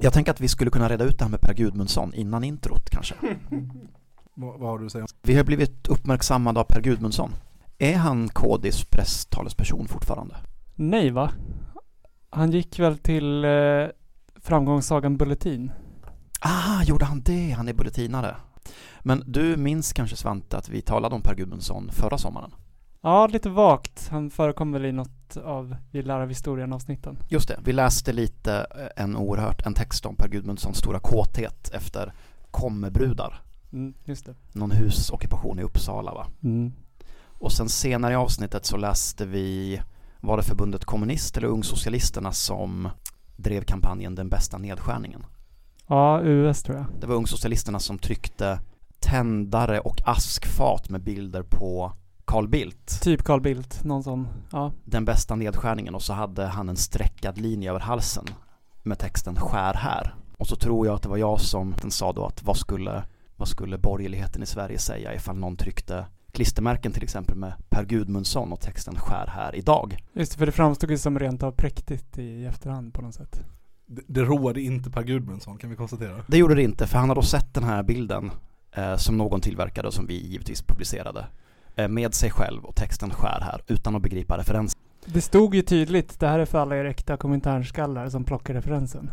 Jag tänker att vi skulle kunna reda ut det här med Per Gudmundsson innan introt kanske. Vad har du att säga? Vi har blivit uppmärksammade av Per Gudmundsson. Är han KDs presstalesperson fortfarande? Nej va? Han gick väl till framgångssagan Bulletin. Ah, gjorde han det? Han är bulletinare. Men du minns kanske, Svante, att vi talade om Per Gudmundsson förra sommaren? Ja, lite vagt. Han förekom väl i något av Vi lär av historien-avsnitten. Just det. Vi läste lite en text om Per Gudmundssons stora kåthet efter kommebrudar. Mm, just det. Någon husockupation i Uppsala, va? Mm. Och sen senare i avsnittet så läste vi, var det förbundet kommunist eller Ungsocialisterna som drev kampanjen Den bästa nedskärningen? Ja, US tror jag. Det var Ungsocialisterna som tryckte tändare och askfat med bilder på Carl Bildt. Typ Carl Bildt, någon sån, ja. Den bästa nedskärningen, och så hade han en streckad linje över halsen med texten skär här. Och så tror jag att det var jag som sa då att vad skulle borgerligheten i Sverige säga ifall någon tryckte klistermärken till exempel med Per Gudmundsson och texten skär här idag. Just det, för det framstod ju som rent av präktigt i efterhand på något sätt. Det roade inte Per Gudmundsson, kan vi konstatera. Det gjorde det inte, för han hade då sett den här bilden som någon tillverkade och som vi givetvis publicerade med sig själv och texten skär här utan att begripa referensen. Det stod ju tydligt, det här är för alla er äkta kommentarskaller som plockar referensen.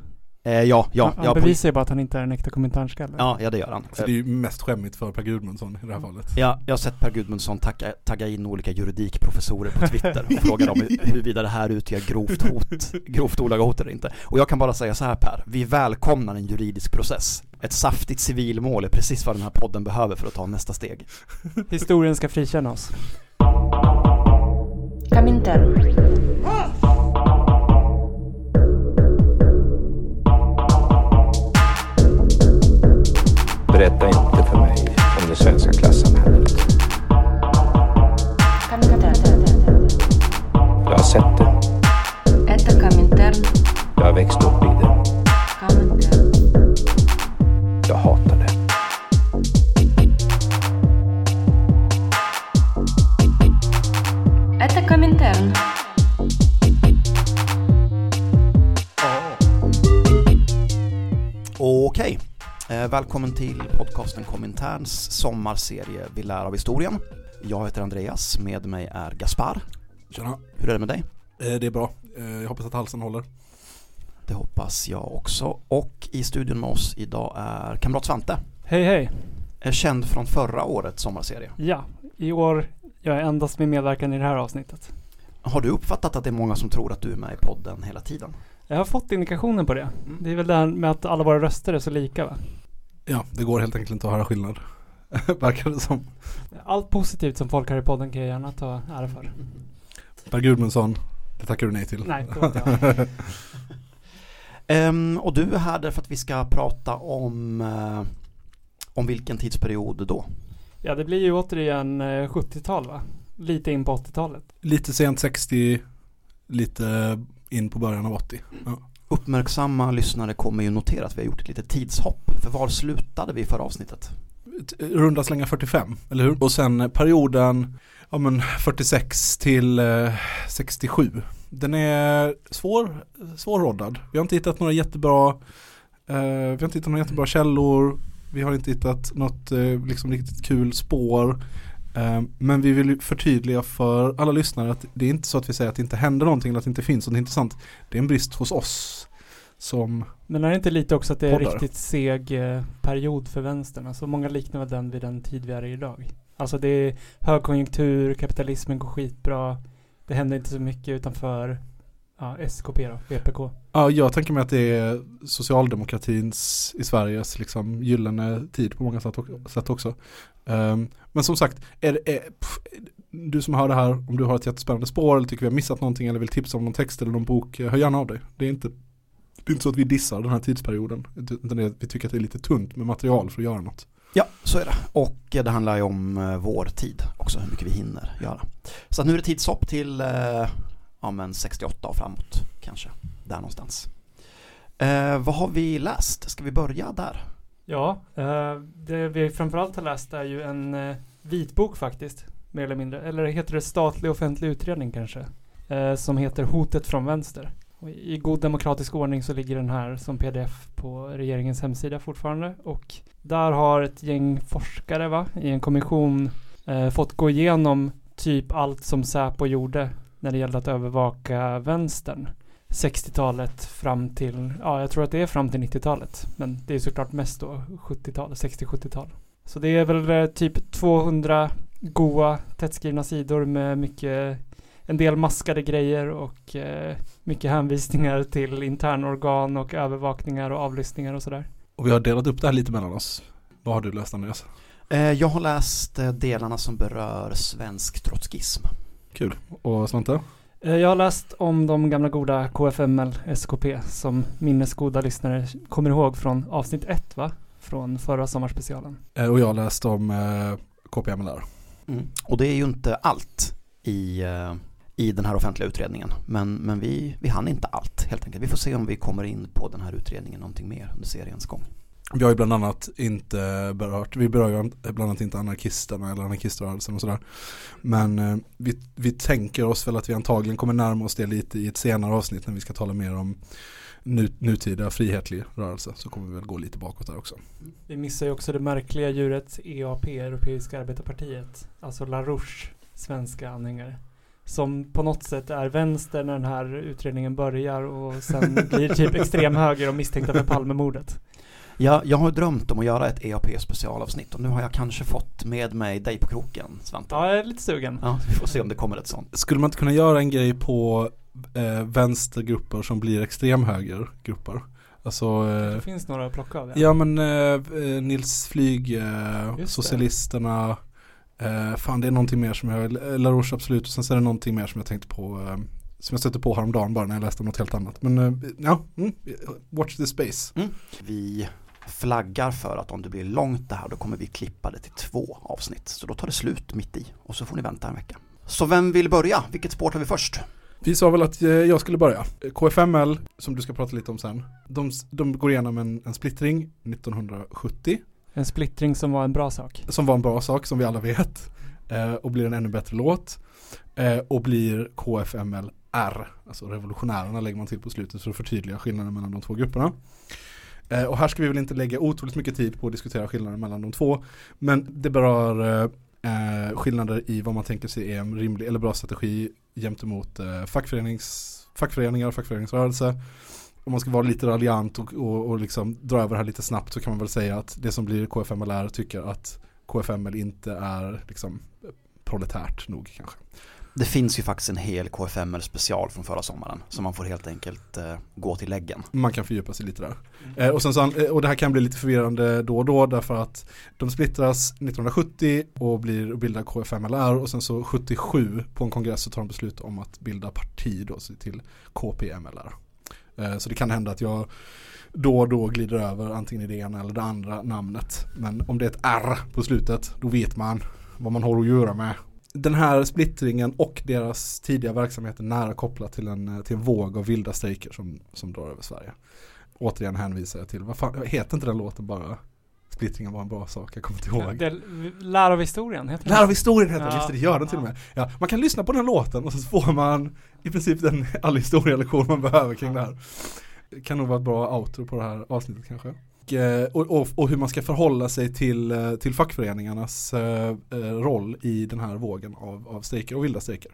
Ja, han bevisar ju bara att han inte är en äkta kommentarskalle. Ja, det gör han. Så det är ju mest skämmigt för Per Gudmundsson i det här fallet. Ja, jag har sett Per Gudmundsson tagga in olika juridikprofessorer på Twitter och fråga dem huruvida det här utgör grovt olaga hot eller inte. Och jag kan bara säga så här, Per, vi välkomnar en juridisk process. Ett saftigt civilmål är precis vad den här podden behöver för att ta nästa steg. Historien ska frikänna oss. Kom inte. Berätta inte för mig om det svenska klassamhället. Jag har sett det. Jag har växt upp i det. Jag hatar det. Okej. Välkommen till podcasten Kommentarns sommarserie Vi lär av historien. Jag heter Andreas, med mig är Gaspar. Tjena. Hur är det med dig? Det är bra, jag hoppas att halsen håller. Det hoppas jag också. Och i studion med oss idag är kamrat Svante. Hej hej. Är känd från förra årets sommarserie. Ja, i år jag är endast med medverkan i det här avsnittet. Har du uppfattat att det är många som tror att du är med i podden hela tiden? Jag har fått indikationen på det. Det är väl det här med att alla våra röster är så lika, va? Ja, det går helt enkelt inte att höra skillnad. Verkar det som. Allt positivt som folk har i podden kan jag gärna ta ära för. Per Gudmundsson, det tackar du nej till. Nej, det var inte jag. Och du är här därför att vi ska prata om vilken tidsperiod då? Ja, det blir ju återigen 70-tal, va? Lite in på 80-talet. Lite sent 60, lite in på början av 80. Ja. Uppmärksamma lyssnare kommer ju notera att vi har gjort ett litet tidshopp. För var slutade vi förra avsnittet? Runda slänga 45, eller hur? Och sen perioden 46 till 67. Den är svårroddad. Vi har inte hittat några jättebra källor. Vi har inte hittat något riktigt kul spår. Men vi vill förtydliga för alla lyssnare att det är inte så att vi säger att det inte händer någonting eller att det inte finns något intressant. Det är en brist hos oss som. Men är det inte lite också att det är en riktigt seg period för vänstern? Alltså många liknar den vid den tid vi är i idag. Alltså det är högkonjunktur, kapitalismen går skitbra. Det händer inte så mycket utanför SKP då, VPK. Ja, jag tänker mig att det är socialdemokratins i Sveriges gyllene tid på många sätt också. Men som sagt, du som hör det här, om du har ett jättespännande spår eller tycker vi har missat någonting eller vill tipsa om någon text eller någon bok, hör gärna av dig. Det är inte så att vi dissar den här tidsperioden, utan vi tycker att det är lite tunt med material för att göra något. Ja, så är det. Och det handlar ju om vår tid också, hur mycket vi hinner göra. Så nu är det tidshopp till 68 och framåt kanske, där någonstans. Vad har vi läst? Ska vi börja där? Ja, det vi framförallt har läst är ju en vitbok faktiskt, mer eller mindre. Eller heter det statlig offentlig utredning kanske? Som heter Hotet från vänster. Och i god demokratisk ordning så ligger den här som pdf på regeringens hemsida fortfarande. Och där har ett gäng forskare i en kommission fått gå igenom typ allt som Säpo gjorde när det gällde att övervaka vänstern. 60-talet fram till, ja jag tror att det är fram till 90-talet. Men det är såklart mest då 70-tal, 60-70-tal. Så det är väl typ 200 goa tättskrivna sidor med mycket, en del maskade grejer och mycket hänvisningar till internorgan och övervakningar och avlyssningar och sådär. Och vi har delat upp det här lite mellan oss. Vad har du läst, Andreas? Jag har läst delarna som berör svensk trotskism. Kul. Och Svante? Jag har läst om de gamla goda KFML, SKP, som minnesgoda lyssnare kommer ihåg från avsnitt 1, från förra sommarspecialen. Och jag har läst om KPMLR. Mm. Och det är ju inte allt i den här offentliga utredningen. Men vi hann inte allt helt enkelt. Vi får se om vi kommer in på den här utredningen någonting mer under seriens gång. Vi har ju bland annat inte berört, vi berör ju bland annat inte anarkisterna eller anarkiströrelsen och sådär. Men vi tänker oss väl att vi antagligen kommer närma oss det lite i ett senare avsnitt när vi ska tala mer om nutida frihetlig rörelse, så kommer vi väl gå lite bakåt där också. Vi missar ju också det märkliga djuret EAP, Europeiska Arbetarpartiet, alltså LaRouche, svenska anhängare, som på något sätt är vänster när den här utredningen börjar och sen blir typ extremhöger och misstänkta för Palmemordet. Ja, jag har drömt om att göra ett EAP-specialavsnitt och nu har jag kanske fått med mig dig på kroken, Svante. Ja, jag är lite sugen. Ja, vi får se om det kommer ett sånt. Skulle man inte kunna göra en grej på vänstergrupper som blir extremhögergrupper? Alltså, det finns några att plocka av. Ja, men Nils Flyg, Socialisterna, fan det är någonting mer som jag, LaRouche absolut, och sen så är det någonting mer som jag tänkte på, som jag stötte på häromdagen bara när jag läste om något helt annat. Men ja, watch the space. Mm. Vi flaggar för att om det blir långt det här, då kommer vi klippa det till 2 avsnitt. Så då tar det slut mitt i och så får ni vänta en vecka. Så vem vill börja? Vilket spår tar vi först? Vi sa väl att jag skulle börja. KFML, som du ska prata lite om sen, de går igenom en splittring 1970. En splittring som var en bra sak. Som var en bra sak, som vi alla vet. Och blir en ännu bättre låt. Och blir KFML R, alltså revolutionärerna lägger man till på slutet för att förtydliga skillnaden mellan de två grupperna. Och här ska vi väl inte lägga otroligt mycket tid på att diskutera skillnaden mellan de två, men det berör skillnader i vad man tänker sig är en rimlig eller bra strategi gentemot fackföreningar och fackföreningsrörelse. Om man ska vara lite raljant och liksom dra över här lite snabbt, så kan man väl säga att det som blir KFMLR tycker att KFML inte är liksom proletärt nog kanske. Det finns ju faktiskt en hel KFML-special från förra sommaren som man får helt enkelt gå till läggen. Man kan fördjupa sig lite där. Och, sen så, och det här kan bli lite förvirrande då och då, därför att de splittras 1970 och bildar KFMLR, och sen så 77 på en kongress så tar de beslut om att bilda parti då, till KPMLR. Så det kan hända att jag då och då glider över antingen i det ena eller det andra namnet. Men om det är ett R på slutet, då vet man vad man har att göra med. Den här splittringen och deras tidiga verksamhet är nära kopplat till en våg av vilda strejker som drar över Sverige. Återigen hänvisar jag till, vad fan, heter inte den låten bara? Splittringen var en bra sak, jag kommer inte ihåg. Ja, Lär av historien heter den. Lär av historien heter den, just det, gör den till och med. Ja, man kan lyssna på den låten och så får man i princip all historielektion man behöver kring det här. Det kan nog vara ett bra outro på det här avsnittet kanske. Och hur man ska förhålla sig till fackföreningarnas roll i den här vågen av strejker och vilda strejker.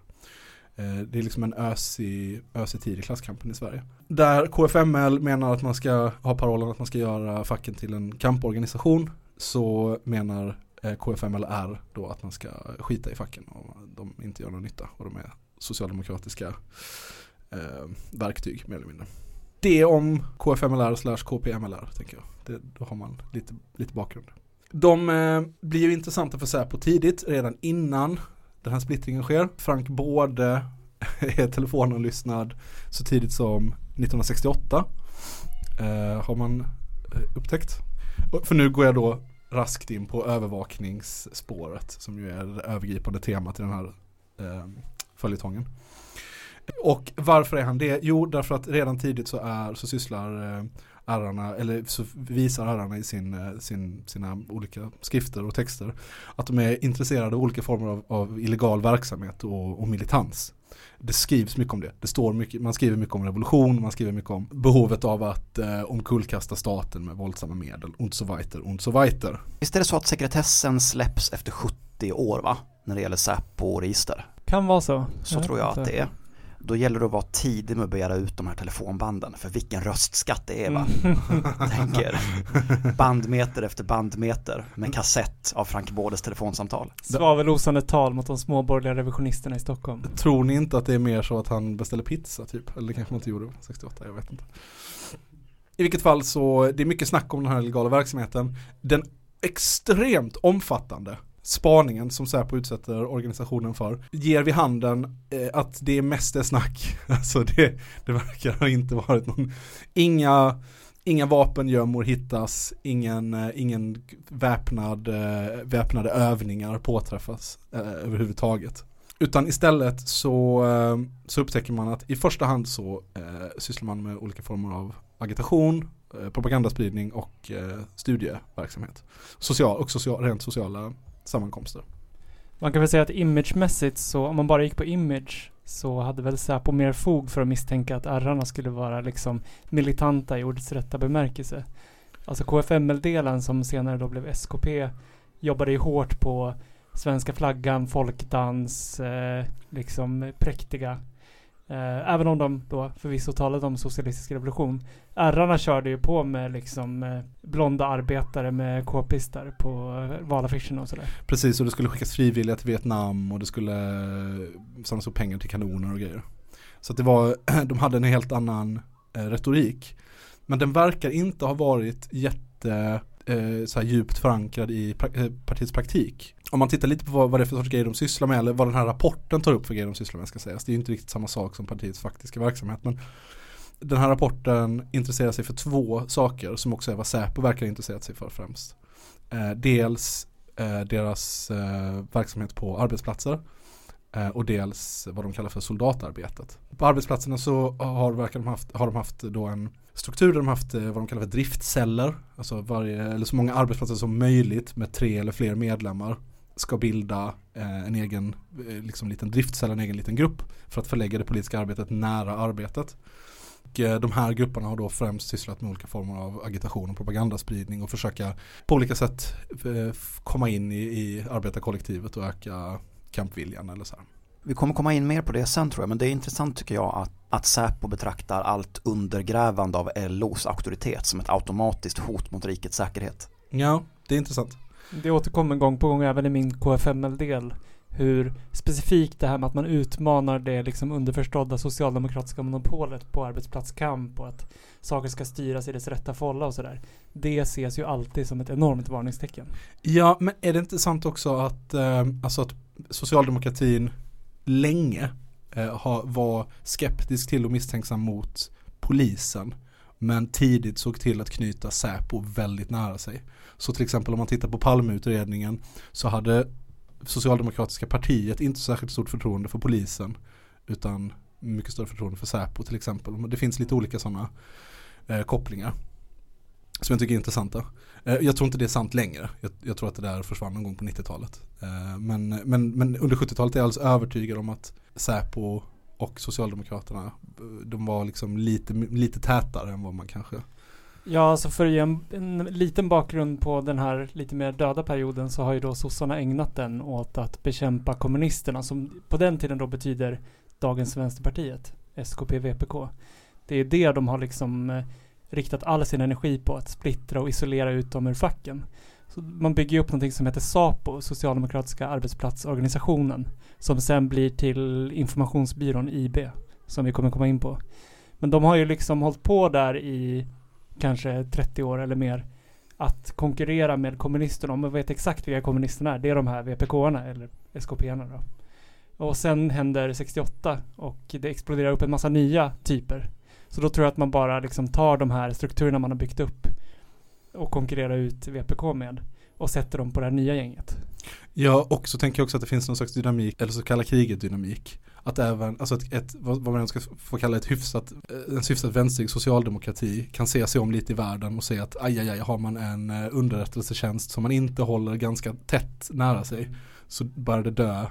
Det är liksom en ösig tid i klasskampen i Sverige. Där KFML menar att man ska ha parollen att man ska göra facken till en kamporganisation, så menar KFMLR då att man ska skita i facken och de inte gör någon nytta och de är socialdemokratiska verktyg mer eller mindre. Det om KFMLR/KPMLR tänker jag. Då har man lite bakgrund. De blir ju intressanta för Säpo tidigt, redan innan den här splittringen sker. Frank Baude är telefonavlyssnad så tidigt som 1968. Har man upptäckt. För nu går jag då raskt in på övervakningsspåret som ju är det övergripande temat i den här följetongen. Och varför är han det? Jo, därför att redan tidigt så sysslar ärarna, eller så visar ärarna i sina olika skrifter och texter att de är intresserade av olika former av illegal verksamhet och militans. Det skrivs mycket om det. Det står mycket, man skriver mycket om revolution, man skriver mycket om behovet av att omkullkasta staten med våldsamma medel, und so weiter, und so weiter. Visst är det så att sekretessen släpps efter 70 år, va? När det gäller Säpo-register. Kan vara så. Så ja, tror jag att det är. Då gäller det att vara tidig med att begära ut de här telefonbanden. För vilken röstskatt det är, va? Tänker. Bandmeter efter bandmeter med kassett av Frank Baudes telefonsamtal. Svavelosande tal mot de småborgerliga revisionisterna i Stockholm. Tror ni inte att det är mer så att han beställer pizza, typ? Eller kanske man inte gjorde 68, jag vet inte. I vilket fall så, det är mycket snack om den här illegala verksamheten. Den extremt omfattande spaningen som Säpo utsätter organisationen för ger vi handen att det är mest är snack. Alltså det verkar ha inte varit någon... Inga vapengömmor hittas, ingen väpnade övningar påträffas överhuvudtaget. Utan istället så upptäcker man att i första hand så sysslar man med olika former av agitation, propagandaspridning och studieverksamhet. Rent sociala sammankomster. Man kan väl säga att imagemässigt, så om man bara gick på image, så hade väl Säpo mer fog för att misstänka att ärarna skulle vara liksom militanta i ordets rätta bemärkelse. Alltså KFML-delen, som senare då blev SKP, jobbade ju hårt på svenska flaggan, folkdans, liksom präktiga. Även om de då förvisso talade om socialistisk revolution. Ärarna körde ju på med liksom blonda arbetare med k-pistar på valaffischerna och sådär. Precis, och det skulle skickas frivilliga till Vietnam och det skulle samlas upp pengar till kanoner och grejer. Så att de hade en helt annan retorik. Men den verkar inte ha varit så här djupt förankrad i partiets praktik. Om man tittar lite på vad det är för sorts grejer de sysslar med, eller vad den här rapporten tar upp för grejer de sysslar med, ska sägas. Det är ju inte riktigt samma sak som partiets faktiska verksamhet, men den här rapporten intresserar sig för två saker som också är vad Säpo verkar intresserat sig för främst. Dels deras verksamhet på arbetsplatser och dels vad de kallar för soldatarbetet. På arbetsplatserna så har de haft då en struktur där de haft vad de kallar för driftceller, alltså eller så många arbetsplatser som möjligt med 3 eller fler medlemmar ska bilda en egen liksom liten driftcell, en egen liten grupp för att förlägga det politiska arbetet nära arbetet. Och de här grupperna har då främst sysslat med olika former av agitation och propagandaspridning och försöka på olika sätt komma in i arbetarkollektivet och öka kampviljan eller så här. Vi kommer komma in mer på det sen, tror jag, men det är intressant, tycker jag, att Säpo betraktar allt undergrävande av LOs auktoritet som ett automatiskt hot mot rikets säkerhet. Ja, det är intressant. Det återkommer gång på gång även i min KFML-del hur specifikt det här med att man utmanar det liksom underförstådda socialdemokratiska monopolet på arbetsplatskamp och att saker ska styras i dess rätta fålla och sådär. Det ses ju alltid som ett enormt varningstecken. Ja, men är det inte sant också att, alltså att socialdemokratin länge var skeptisk till och misstänksam mot polisen, men tidigt såg till att knyta Säpo väldigt nära sig. Så till exempel om man tittar på Palmeutredningen så hade Socialdemokratiska partiet inte särskilt stort förtroende för polisen utan mycket större förtroende för Säpo till exempel. Det finns lite olika sådana kopplingar som jag tycker är intressanta. Jag tror inte det är sant längre. Jag tror att det där försvann någon gång på 90-talet. Men under 70-talet är jag alltså övertygad om att Säpo och Socialdemokraterna, de var liksom lite tätare än vad man kanske... Ja, alltså för en liten bakgrund på den här lite mer döda perioden så har ju då sossarna ägnat den åt att bekämpa kommunisterna, som på den tiden då betyder dagens Vänsterpartiet, SKP, VPK. Det är det de har liksom riktat all sin energi på, att splittra och isolera ut dem ur facken. Så man bygger upp någonting som heter Säpo, Socialdemokratiska arbetsplatsorganisationen, som sen blir till informationsbyrån IB, som vi kommer komma in på. Men de har ju liksom hållit på där i kanske 30 år eller mer att konkurrera med kommunisterna. Om man vet exakt vilka kommunisterna är, det är de här VPK:arna eller SKP:arna då. Och sen händer 68 och det exploderar upp en massa nya typer. Så då tror jag att man bara liksom tar de här strukturerna man har byggt upp och konkurrerar ut VPK med och sätter dem på det här nya gänget. Ja, och så tänker jag också att det finns någon slags dynamik, eller så kallad kriget-dynamik. Att även, alltså ett, vad man ska få kalla ett hyfsat, en hyfsat vänstrig socialdemokrati kan se sig om lite i världen och se att ajajaj, har man en underrättelsetjänst som man inte håller ganska tätt nära sig, så börjar det dö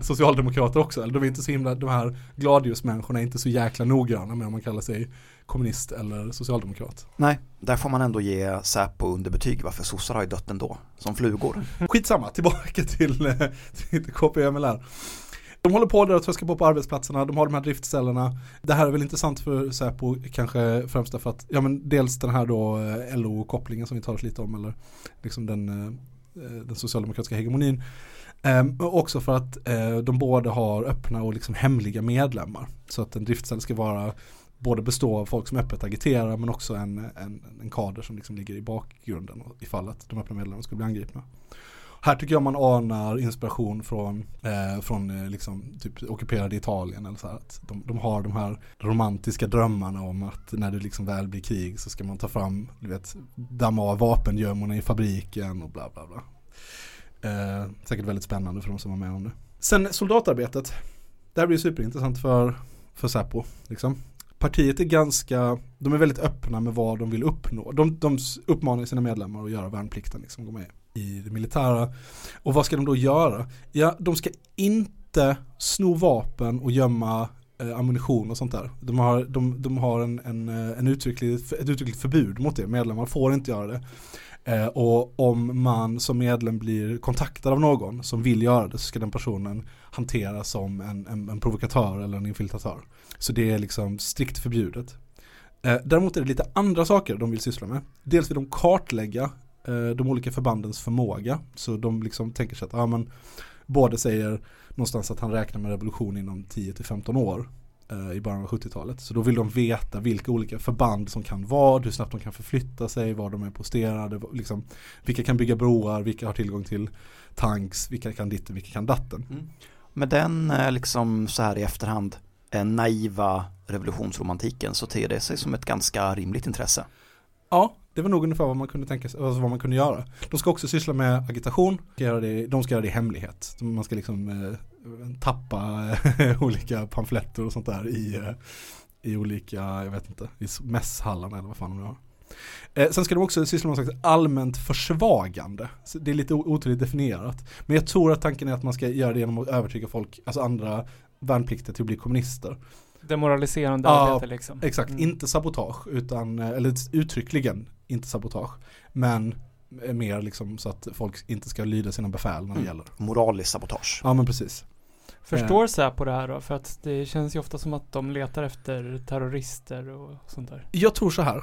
socialdemokrater också. Eller de är inte så himla, de här gladiusmänniskorna är inte så jäkla noggranna med om man kallar sig kommunist eller socialdemokrat. Nej, där får man ändå ge Säpo underbetyg, varför sossar har ju dött ändå, som flugor. Skitsamma, tillbaka till KPMLR. De håller på där och tröskar på arbetsplatserna, de har de här driftställena. Det här är väl intressant för Säpo kanske främst därför att, ja men dels den här då LO-kopplingen som vi talat lite om, eller liksom den socialdemokratiska hegemonin. Också för att de både har öppna och liksom hemliga medlemmar. Så att en driftställ ska vara, både bestå av folk som öppet agiterar men också en kader som liksom ligger i bakgrunden ifall att de öppna medlemmarna skulle bli angripna. Här tycker jag man anar inspiration från liksom typ ockuperade Italien eller så här, att de har de här romantiska drömmarna om att när det liksom väl blir krig så ska man ta fram, du vet, damma av vapengömmorna i fabriken och bla bla bla. Säkert väldigt spännande för de som var med om det. Sen soldatarbetet. Det här blir superintressant för Säpo liksom. Partiet är ganska, de är väldigt öppna med vad de vill uppnå. De uppmanar sina medlemmar att göra värnplikten liksom, gå med i det militära. Och vad ska de då göra? Ja, de ska inte sno vapen och gömma ammunition och sånt där. De har ett uttryckligt förbud mot det. Medlemmar får inte göra det. Och om man som medlem blir kontaktad av någon som vill göra det så ska den personen hanteras som en provokatör eller en infiltratör. Så det är liksom strikt förbjudet. Däremot är det lite andra saker de vill syssla med. Dels vill de kartlägga de olika förbandens förmåga. Så de liksom tänker sig att Baude säger någonstans att han räknar med revolution inom 10-15 år i början av 70-talet. Så då vill de veta vilka olika förband som kan vad, hur snabbt de kan förflytta sig, var de är posterade, liksom, vilka kan bygga broar, vilka har tillgång till tanks, vilka kan ditten, vilka kan datten. Mm. Med den liksom så här i efterhand naiva revolutionsromantiken så ter det sig som ett ganska rimligt intresse. Ja, det var nog ungefär vad man kunde tänka sig, alltså vad man kunde göra. De ska också syssla med agitation, de ska göra det i hemlighet. Man ska liksom tappa olika pamfletter och sånt där i olika, jag vet inte, i mässhallarna eller vad fan de har. Sen ska de också syssla med något slags allmänt försvagande. Så det är lite otydligt definierat. Men jag tror att tanken är att man ska göra det genom att övertyga folk, alltså andra värnpliktiga till att bli kommunister. Demoraliserande arbete liksom. Exakt, inte sabotage utan, eller uttryckligen inte sabotage, men mer liksom så att folk inte ska lyda sina befäl när det gäller. Moralisk sabotage. Ja, men precis. Förstår Säpo det här då? För att det känns ju ofta som att de letar efter terrorister och sånt där. Jag tror så här.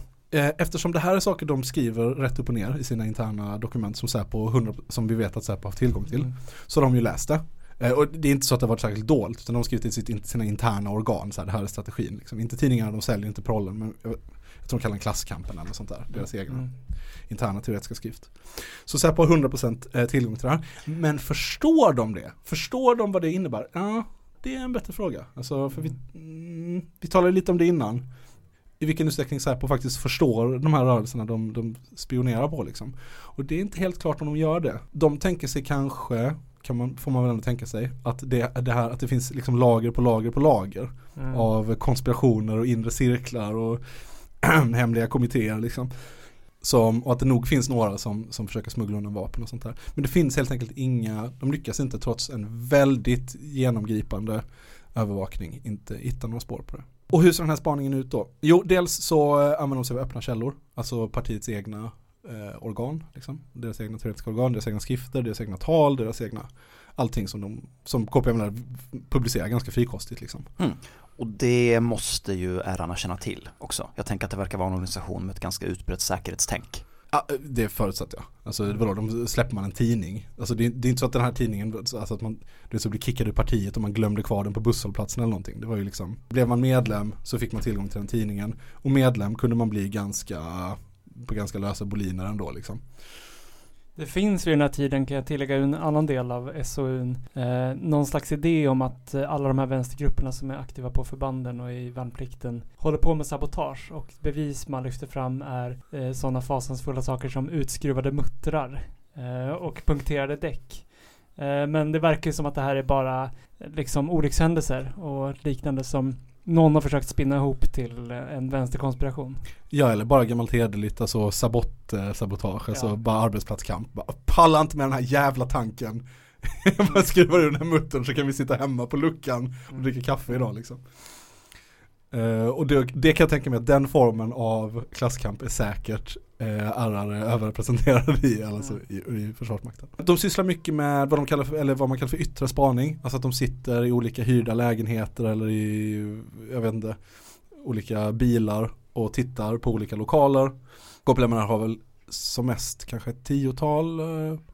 Eftersom det här är saker de skriver rätt upp och ner i sina interna dokument som Säpo, som vi vet att Säpo har tillgång till, så har de ju läst det. Och det är inte så att det har varit särskilt dolt, utan de har skrivit i sina interna organ så här, det här är strategin liksom. Inte tidningarna, de säljer inte prollen, men jag tror de kallar den klasskampen eller sånt där, deras egna interna teoretiska skrift. Så Säpo har 100% tillgång till det här. Men förstår de det? Förstår de vad det innebär? Ja, det är en bättre fråga. Alltså, för vi talade lite om det innan. I vilken utsträckning Säpo faktiskt förstår de här rörelserna de spionerar på liksom. Och det är inte helt klart om de gör det. De tänker sig kanske... får man väl ändå tänka sig att det här, att det finns liksom lager på lager på lager av konspirationer och inre cirklar och hemliga kommittéer liksom, och att det nog finns några som försöker smuggla undan vapen och sånt där. Men det finns helt enkelt inga, de lyckas inte trots en väldigt genomgripande övervakning inte hitta några spår på det. Och hur ser den här spaningen ut då? Jo, dels så använder de sig av öppna källor, alltså partiets egna organ, liksom. Deras egna teoretiska organ, deras egna skrifter, deras egna tal, deras egna allting som KPMLR publicerar ganska frikostigt liksom. Och det måste ju ärarna känna till också. Jag tänker att det verkar vara en organisation med ett ganska utbrett säkerhetstänk. Ja, det förutsatt jag. Alltså vadå, de släpper man en tidning. Alltså det är inte så att den här tidningen, alltså att man så blir kickad ur partiet och man glömde kvar den på busshållplatsen eller någonting. Det var ju liksom, blev man medlem så fick man tillgång till den tidningen, och medlem kunde man bli på ganska lösa boliner ändå liksom. Det finns vid den här tiden, kan jag tillägga, en annan del av SOUn. Någon slags idé om att alla de här vänstergrupperna som är aktiva på förbanden och i värnplikten håller på med sabotage, och bevis man lyfter fram är sådana fasansfulla saker som utskruvade muttrar och punkterade däck. Men det verkar ju som att det här är bara liksom olyckshändelser och liknande som någon har försökt spinna ihop till en vänsterkonspiration. Ja, eller bara gammalt hederligt, alltså sabotage, alltså bara arbetsplatskamp. Bara, pallar inte med den här jävla tanken. Man skriver ur den här muttern så kan vi sitta hemma på luckan och dricka kaffe idag liksom. Och det kan jag tänka mig att den formen av klasskamp är säkert överrepresenterade i Försvarsmakten. De sysslar mycket med vad man kallar för yttre spaning. Alltså att de sitter i olika hyrda lägenheter eller i, jag vet inte, olika bilar och tittar på olika lokaler. KPMLR har väl som mest kanske ett 10-tal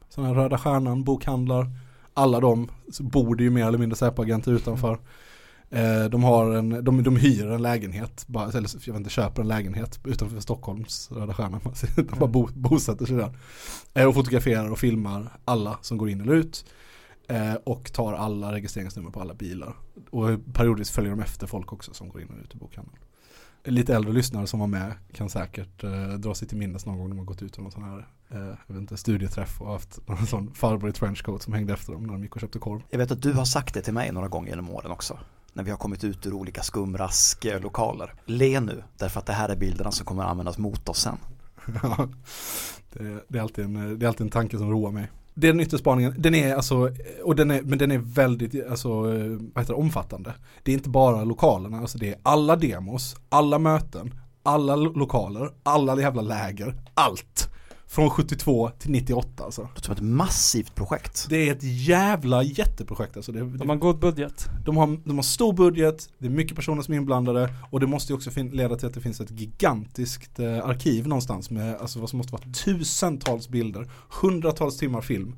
sådana här Röda Stjärnan, bokhandlar. Alla de borde ju mer eller mindre Säpo-agenter utanför. De har de hyr en lägenhet, bara, eller jag vet inte, köper en lägenhet utanför Stockholms Röda Stjärnan. De bara bosätter sig där och fotograferar och filmar alla som går in eller ut och tar alla registreringsnummer på alla bilar. Och periodiskt följer de efter folk också som går in och ut i bokhandeln. Lite äldre lyssnare som var med kan säkert dra sig till minnes någon gång när man gått ut på någon sån här jag vet inte, studieträff och haft någon sån farbror i trenchcoat som hängde efter dem när de gick och köpte korv. Jag vet att du har sagt det till mig några gånger genom åren också. När vi har kommit ut ur olika skumrasklokaler. Le nu, därför att det här är bilderna som kommer att användas mot oss sen. Ja, det är alltid en tanke som roar mig. Det är den yttre spaningen. Den är alltså, och den är väldigt omfattande. Det är inte bara lokalerna. Alltså det är alla demos, alla möten, alla lokaler, alla jävla läger, allt. Från 72 till 98 alltså. Det är som ett massivt projekt. Det är ett jävla jätteprojekt alltså. De har god budget. De har stor budget, det är mycket personer som är inblandade och det måste ju också leda till att det finns ett gigantiskt arkiv någonstans med alltså, vad som måste vara tusentals bilder, hundratals timmar film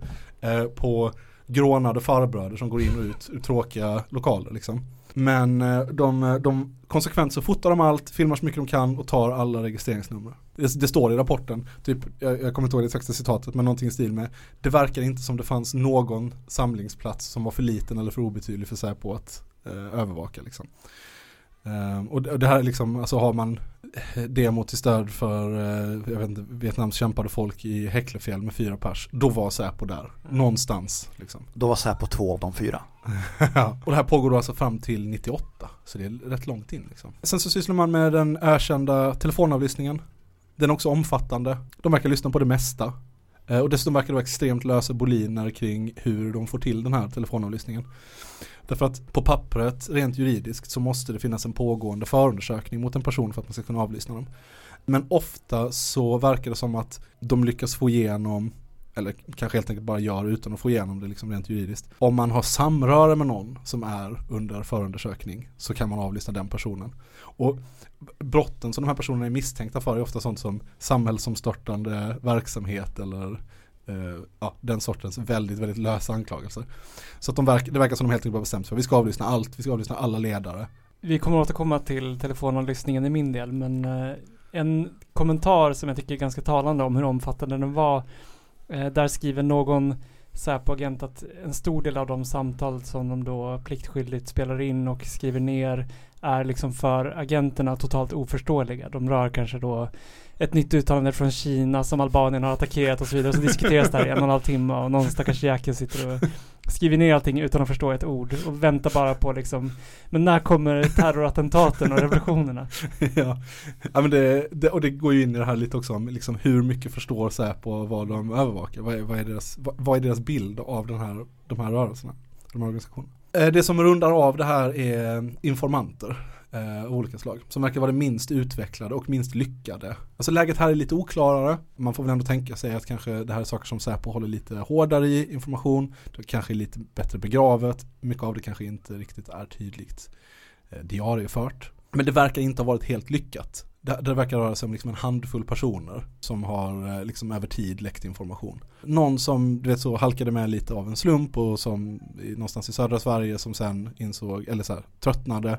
på grånade farbröder som går in och ut ur tråkiga lokaler liksom. Men de konsekvent så fotar de allt, filmar så mycket de kan och tar alla registreringsnummer. Det står i rapporten, typ, jag kommer inte ihåg det exakta citatet, men någonting i stil med det verkar inte som det fanns någon samlingsplats som var för liten eller för obetydlig för Säpo att övervaka liksom. Och det här liksom, alltså har man demo till stöd för jag vet inte, Vietnams kämpade folk i Häcklefjäll med 4 pers, då var Säpo där, någonstans liksom. Då var Säpo 2 av de 4. Ja. Och det här pågår då alltså fram till 98, så det är rätt långt in liksom. Sen så sysslar man med den ökända telefonavlyssningen. Den är också omfattande, de verkar lyssna på det mesta. Och dessutom verkar det vara extremt lösa boliner kring hur de får till den här telefonavlyssningen. Därför att på pappret, rent juridiskt, så måste det finnas en pågående förundersökning mot en person för att man ska kunna avlyssna dem. Men ofta så verkar det som att de lyckas få igenom, eller kanske helt enkelt bara gör utan att få igenom det liksom rent juridiskt. Om man har samröre med någon som är under förundersökning så kan man avlyssna den personen. Och brotten som de här personerna är misstänkta för är ofta sånt som samhällsomstörtande verksamhet eller den sortens väldigt, väldigt lösa anklagelser. Så att det verkar som de helt enkelt bara bestämt för. Vi ska avlyssna allt, vi ska avlyssna alla ledare. Vi kommer att återkomma till telefonavlyssningen i min del, men en kommentar som jag tycker är ganska talande om hur omfattande den var. Där skriver någon Säpo-agent att en stor del av de samtal som de då pliktskyldigt spelar in och skriver ner är liksom för agenterna totalt oförståeliga. De rör kanske då ett nytt uttalande från Kina som Albanien har attackerat och så vidare. Så diskuteras det här i 1,5 timme och någon stackars jäkel sitter och skriver ner allting utan att förstå ett ord och väntar bara på liksom, men när kommer terrorattentaten och revolutionerna? Ja, men det går ju in i det här lite också om liksom hur mycket förstår Säpo vad de övervakar. Vad är deras bild av de här rörelserna, de här organisationerna? Det som rundar av det här är informanter av olika slag som verkar vara det minst utvecklade och minst lyckade. Alltså läget här är lite oklarare. Man får väl ändå tänka sig att kanske det här är saker som Säpo håller lite hårdare i information. Det kanske är lite bättre begravet. Mycket av det kanske inte riktigt är tydligt diariefört. Men det verkar inte ha varit helt lyckat. Det verkar röra sig om liksom en handfull personer som har liksom över tid läckt information. Någon som du vet så halkade med lite av en slump och som någonstans i södra Sverige som sen insåg, eller så här, tröttnade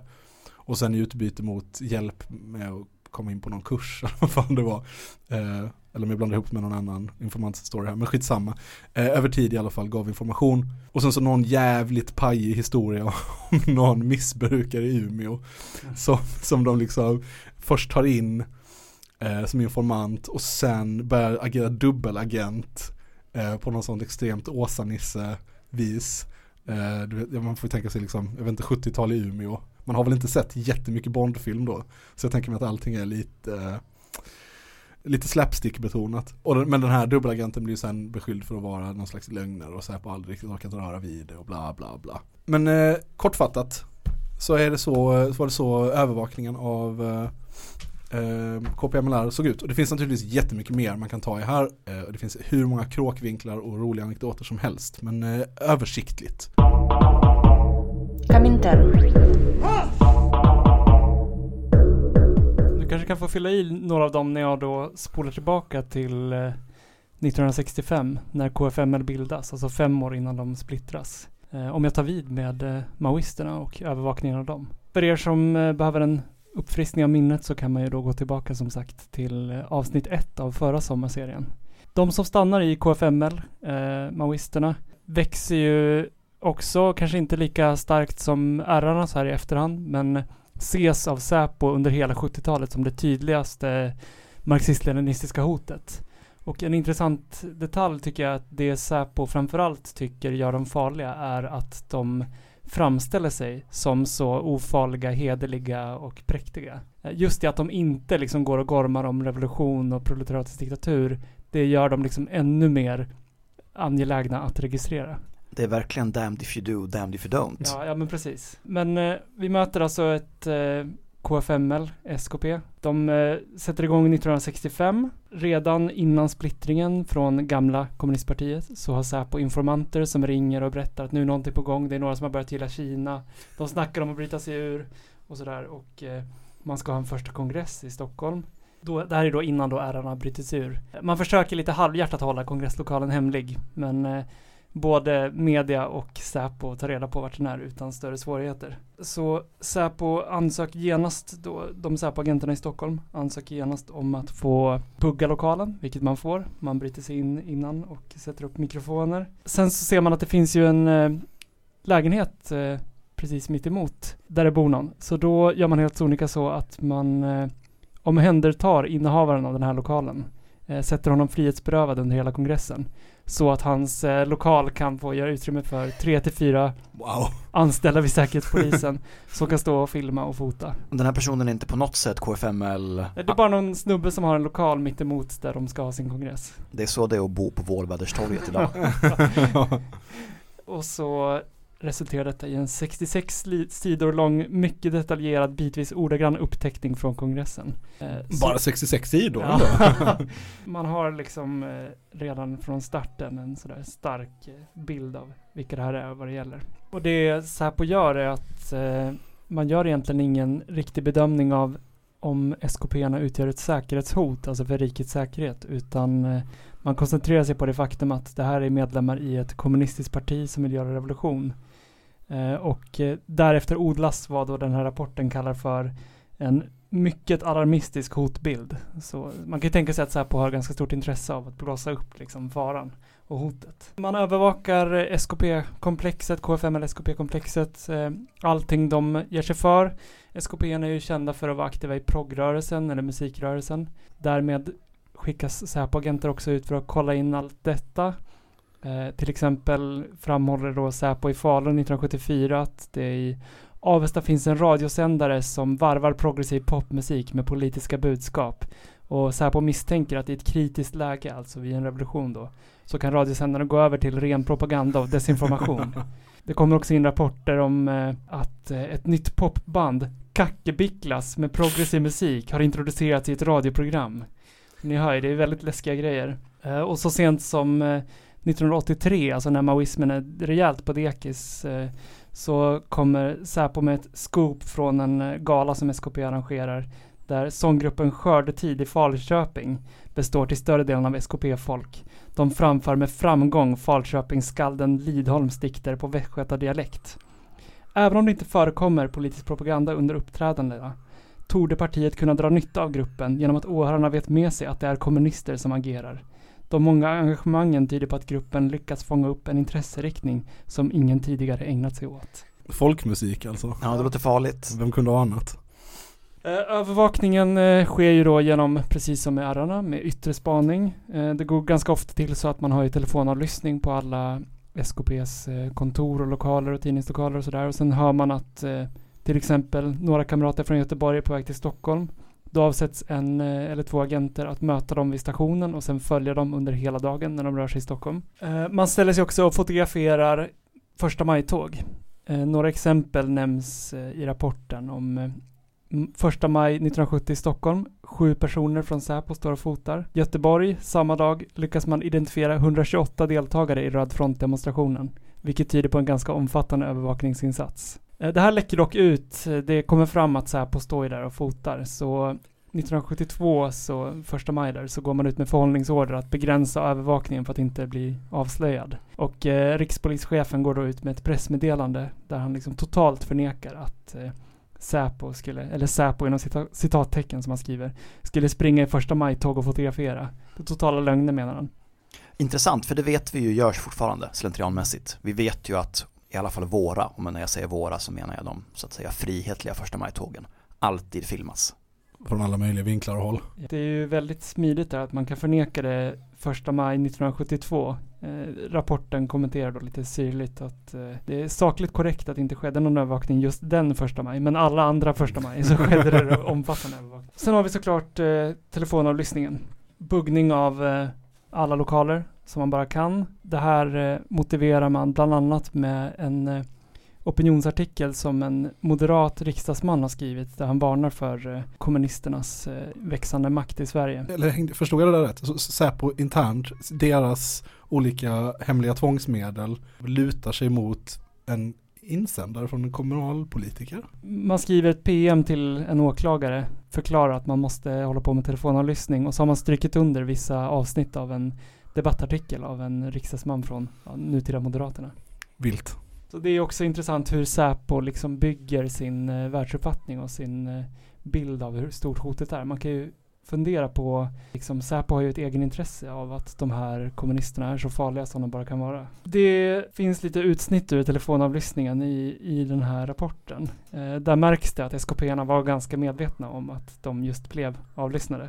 och sen i utbyte mot hjälp med att komma in på någon kurs eller vad fan det var. Eller om jag blandade ihop med någon annan informantstory här, men skitsamma. Över tid i alla fall gav information. Och sen så någon jävligt pajig historia om någon missbrukare i Umeå som de liksom först tar in som informant och sen börjar agera dubbelagent på någon sån extremt Åsa-Nisse-vis. Man får tänka sig liksom, jag vet inte, 70-tal i Umeå. Man har väl inte sett jättemycket Bondfilm då. Så jag tänker mig att allting är lite slapstick-betonat. Men den här dubbelagenten blir ju sen beskylld för att vara någon slags lögnare och Säpo aldrig riktigt orkat röra vid det och bla bla bla. Men kortfattat så är det så var det övervakningen av KPMLR såg ut. Och det finns naturligtvis jättemycket mer man kan ta i här. Det finns hur många kråkvinklar och roliga anekdoter som helst. Men översiktligt. Du kanske kan få fylla i några av dem när jag då spolar tillbaka till 1965 när KFML bildas. Alltså 5 år innan de splittras. Om jag tar vid med maoisterna och övervakningen av dem. För er som behöver en uppfriskning av minnet så kan man ju då gå tillbaka som sagt till avsnitt 1 av förra sommarserien. De som stannar i KFML, maoisterna, växer ju också, kanske inte lika starkt som ärrarna så här i efterhand, men ses av Säpo under hela 70-talet som det tydligaste marxist-leninistiska hotet. Och en intressant detalj tycker jag att det Säpo framförallt tycker gör dem farliga är att de framställer sig som så ofarliga, hederliga och präktiga. Just det att de inte liksom går och gormar om revolution och proletariatisk diktatur, det gör dem liksom ännu mer angelägna att registrera. Det är verkligen damned if you do, damned if you don't. Ja men precis. Men vi möter alltså ett KFML, SKP. De sätter igång 1965. Redan innan splittringen från gamla kommunistpartiet så har Säpo informanter som ringer och berättar att nu är någonting på gång. Det är några som har börjat gilla Kina. De snackar om att bryta sig ur och sådär. Och man ska ha en första kongress i Stockholm. Det här är då innan då ärarna har brytit sig ur. Man försöker lite halvhjärtat hålla kongresslokalen hemlig. Men både media och Säpo tar reda på vart den är utan större svårigheter. Så Säpo ansöker genast, då, de Säpo-agenterna i Stockholm ansöker genast om att få pugga lokalen, vilket man får. Man bryter sig in innan och sätter upp mikrofoner. Sen så ser man att det finns ju en lägenhet precis mitt emot där det bor någon. Så då gör man helt sonika så att man omhändertar innehavaren av den här lokalen. Sätter honom frihetsberövad under hela kongressen. Så att hans lokal kan få göra utrymme för 3-4 anställda vid säkerhetspolisen som kan stå och filma och fota. Den här personen är inte på något sätt KFML? Det är bara någon snubbe som har en lokal mitt emot där de ska ha sin kongress. Det är så det är att bo på Vålväderstorget idag. Och så resulterar detta i en 66 sidor lång, mycket detaljerad, bitvis ordagrann uppteckning från kongressen. Bara 66 sidor? Ja. Man har liksom redan från starten en sådär stark bild av vilka det här är och vad det gäller. Och det Säpo gör är att man gör egentligen ingen riktig bedömning av om SKP-erna utgör ett säkerhetshot, alltså för rikets säkerhet, utan man koncentrerar sig på det faktum att det här är medlemmar i ett kommunistiskt parti som vill göra revolution. Och därefter odlas vad då den här rapporten kallar för en mycket alarmistisk hotbild. Så man kan ju tänka sig att Säpo har ganska stort intresse av att blåsa upp liksom faran och hotet. Man övervakar SKP-komplexet, KFML-SKP-komplexet, allting de ger sig för. SKP-erna är ju kända för att vara aktiva i proggrörelsen eller musikrörelsen. Därmed skickas Säpo-agenter också ut för att kolla in allt detta. Till exempel framhåller då Säpo i Falun 1974 att det i Avesta finns en radiosändare som varvar progressiv popmusik med politiska budskap. Och Säpo misstänker att i ett kritiskt läge, alltså vid en revolution då, så kan radiosändaren gå över till ren propaganda och desinformation. Det kommer också in rapporter om att ett nytt popband, Kackebicklas, med progressiv musik har introducerats i ett radioprogram. Ni hör ju, det är väldigt läskiga grejer. Och så sent som 1983, alltså när maoismen är rejält på dekis, så kommer Säpo med ett scoop från en gala som SKP arrangerar där sånggruppen Skördetid i Falköping består till större delen av SKP-folk. De framför med framgång Falköpingsskalden Lidholms dikter på västgötardialekt. Även om det inte förekommer politisk propaganda under uppträdandena torde partiet kunna dra nytta av gruppen genom att åhörarna vet med sig att det är kommunister som agerar. De många engagemangen tyder på att gruppen lyckats fånga upp en intresseriktning som ingen tidigare ägnat sig åt. Folkmusik alltså. Ja, det låter farligt. Vem kunde ha annat? Övervakningen sker ju då genom, precis som med ärrarna, med yttre spaning. Det går ganska ofta till så att man har ju telefonavlyssning på alla SKPs kontor och lokaler och tidningslokaler och sådär. Och sen hör man att till exempel några kamrater från Göteborg är på väg till Stockholm. Då avsätts en eller två agenter att möta dem vid stationen och sen följer dem under hela dagen när de rör sig i Stockholm. Man ställer sig också och fotograferar första majtåg. Några exempel nämns i rapporten om första maj 1970 i Stockholm. 7 personer från Säpo står och fotar. Göteborg, samma dag, lyckas man identifiera 128 deltagare i röd frontdemonstrationen, vilket tyder på en ganska omfattande övervakningsinsats. Det här läcker dock ut. Det kommer fram att Säpo står där och fotar. Så 1972, så första maj där, så går man ut med förhållningsorder att begränsa övervakningen för att inte bli avslöjad. Och rikspolischefen går då ut med ett pressmeddelande där han liksom totalt förnekar att Säpo skulle, eller Säpo inom citattecken som han skriver, skulle springa i första majtåg och fotografera. Det totala lögner, menar han. Intressant, för det vet vi ju görs fortfarande slentrianmässigt. Vi vet ju att i alla fall våra, och när jag säger våra så menar jag de så att säga frihetliga första majtågen, alltid filmas. Från alla möjliga vinklar och håll. Det är ju väldigt smidigt där att man kan förneka det första maj 1972. Rapporten kommenterar då lite syrligt att det är sakligt korrekt att det inte skedde någon övervakning just den första maj, men alla andra första maj så skedde det omfattande övervakning. Sen har vi såklart telefonavlyssningen. Buggning av alla lokaler som man bara kan. Det här motiverar man bland annat med en opinionsartikel som en moderat riksdagsman har skrivit där han varnar för kommunisternas växande makt i Sverige. Eller förstod jag det där rätt? Säpo internt, deras olika hemliga tvångsmedel lutar sig mot en insändare från en kommunalpolitiker. Man skriver ett PM till en åklagare, förklarar att man måste hålla på med telefonavlyssning, och så har man strykit under vissa avsnitt av en debattartikel av en riksdagsman från nutida Moderaterna. Vilt. Så det är också intressant hur Säpo liksom bygger sin världsuppfattning och sin bild av hur stort hotet är. Man kan ju fundera på, liksom, Säpo har ju ett egenintresse av att de här kommunisterna är så farliga som de bara kan vara. Det finns lite utsnitt ur telefonavlyssningen i den här rapporten. Där märks det att SKP:arna var ganska medvetna om att de just blev avlyssnade.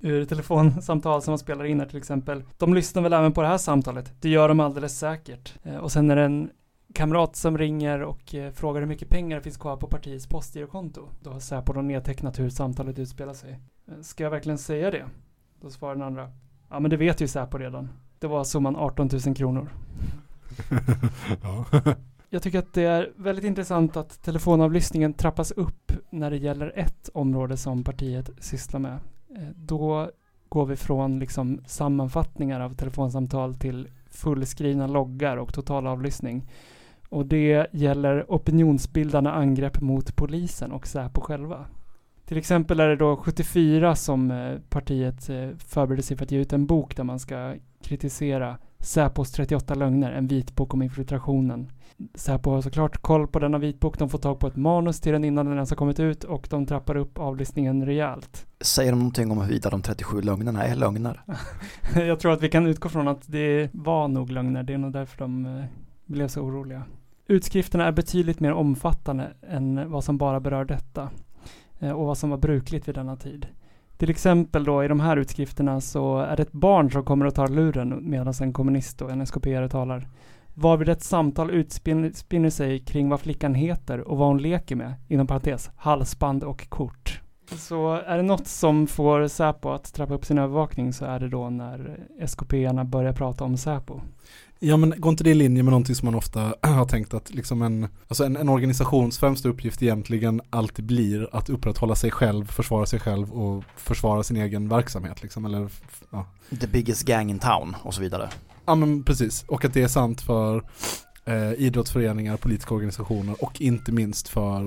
Ur telefonsamtal som man spelar in här till exempel. De lyssnar väl även på det här samtalet. Det gör de alldeles säkert. Och sen är det en kamrat som ringer och frågar hur mycket pengar det finns kvar på partiets postgirokonto. Då har Säpo då nedtecknat hur samtalet utspelar sig. Ska jag verkligen säga det? Då svarar den andra: ja, men det vet ju Säpo redan. Det var summan 18 000 kronor. Ja. Jag tycker att det är väldigt intressant att telefonavlyssningen trappas upp när det gäller ett område som partiet sysslar med. Då går vi från liksom sammanfattningar av telefonsamtal till fullskrivna loggar och total avlyssning. Och det gäller opinionsbildande angrepp mot polisen och Säpo själva. Till exempel är det då 74 som partiet förbereder sig för att ge ut en bok där man ska kritisera Säpos 38 lögner, en vitbok om infiltrationen. Säpo har såklart koll på denna vitbok. De får tag på ett manus till den innan den ens har kommit ut, och de trappar upp avlyssningen rejält. Säger de någonting om huruvida de 37 lögnerna är lögner? Jag tror att vi kan utgå från att det var nog lögner. Det är nog därför de blev så oroliga. Utskrifterna är betydligt mer omfattande än vad som bara berör detta och vad som var brukligt vid denna tid. Till exempel då i de här utskrifterna så är det ett barn som kommer att ta luren medan en kommunist och en SKP-are talar. Varvid ett samtal utspinner sig kring vad flickan heter och vad hon leker med, inom parentes, halsband och kort. Så är det något som får Säpo att trappa upp sin övervakning så är det då när SKP-arna börjar prata om Säpo. Ja, men går inte det i linje med någonting som man ofta har tänkt att liksom en organisations främsta uppgift egentligen alltid blir att upprätthålla sig själv, försvara sig själv och försvara sin egen verksamhet liksom, eller ja. The biggest gang in town och så vidare. Ja, men precis, och att det är sant för idrottsföreningar, politiska organisationer och inte minst för